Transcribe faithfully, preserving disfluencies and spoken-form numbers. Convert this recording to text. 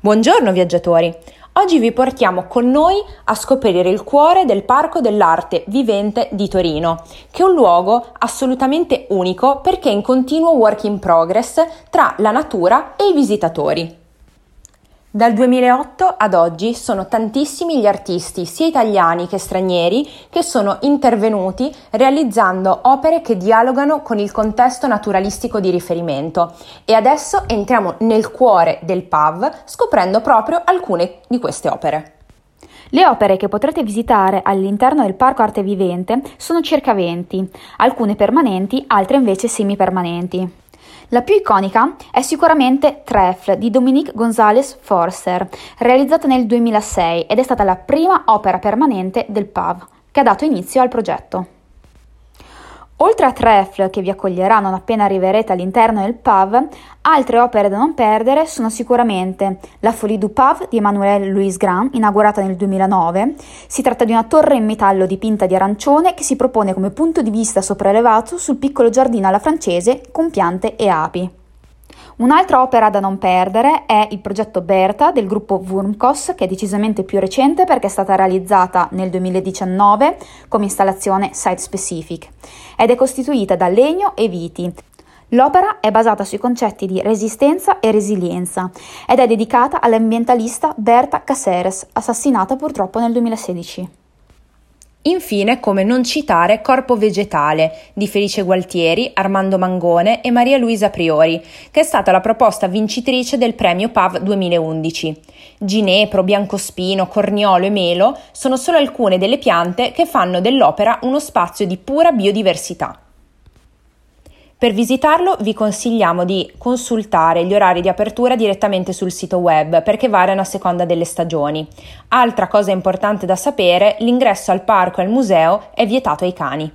Buongiorno viaggiatori! Oggi vi portiamo con noi a scoprire il cuore del Parco dell'Arte Vivente di Torino, che è un luogo assolutamente unico perché in continuo work in progress tra la natura e i visitatori. Dal duemilaotto ad oggi sono tantissimi gli artisti, sia italiani che stranieri, che sono intervenuti realizzando opere che dialogano con il contesto naturalistico di riferimento. E adesso entriamo nel cuore del P A V scoprendo proprio alcune di queste opere. Le opere che potrete visitare all'interno del Parco Arte Vivente sono circa venti, alcune permanenti, altre invece semipermanenti. La più iconica è sicuramente Treffle di Dominique Gonzalez Forster, realizzata nel duemilasei ed è stata la prima opera permanente del P A V, che ha dato inizio al progetto. Oltre a Treffle, che vi accoglierà non appena arriverete all'interno del P A V, altre opere da non perdere sono sicuramente la Folie du P A V di Emmanuel Louis Grand, inaugurata nel duemilanove. Si tratta di una torre in metallo dipinta di arancione che si propone come punto di vista sopraelevato sul piccolo giardino alla francese con piante e api. Un'altra opera da non perdere è il progetto Berta del gruppo Wurmkos, che è decisamente più recente perché è stata realizzata nel duemiladiciannove come installazione site-specific ed è costituita da legno e viti. L'opera è basata sui concetti di resistenza e resilienza ed è dedicata all'ambientalista Berta Cáceres, assassinata purtroppo nel duemilasedici. Infine, come non citare Corpo Vegetale di Felice Gualtieri, Armando Mangone e Maria Luisa Priori, che è stata la proposta vincitrice del premio P A V duemilaundici. Ginepro, biancospino, corniolo e melo sono solo alcune delle piante che fanno dell'opera uno spazio di pura biodiversità. Per visitarlo vi consigliamo di consultare gli orari di apertura direttamente sul sito web perché variano a seconda delle stagioni. Altra cosa importante da sapere, l'ingresso al parco e al museo è vietato ai cani.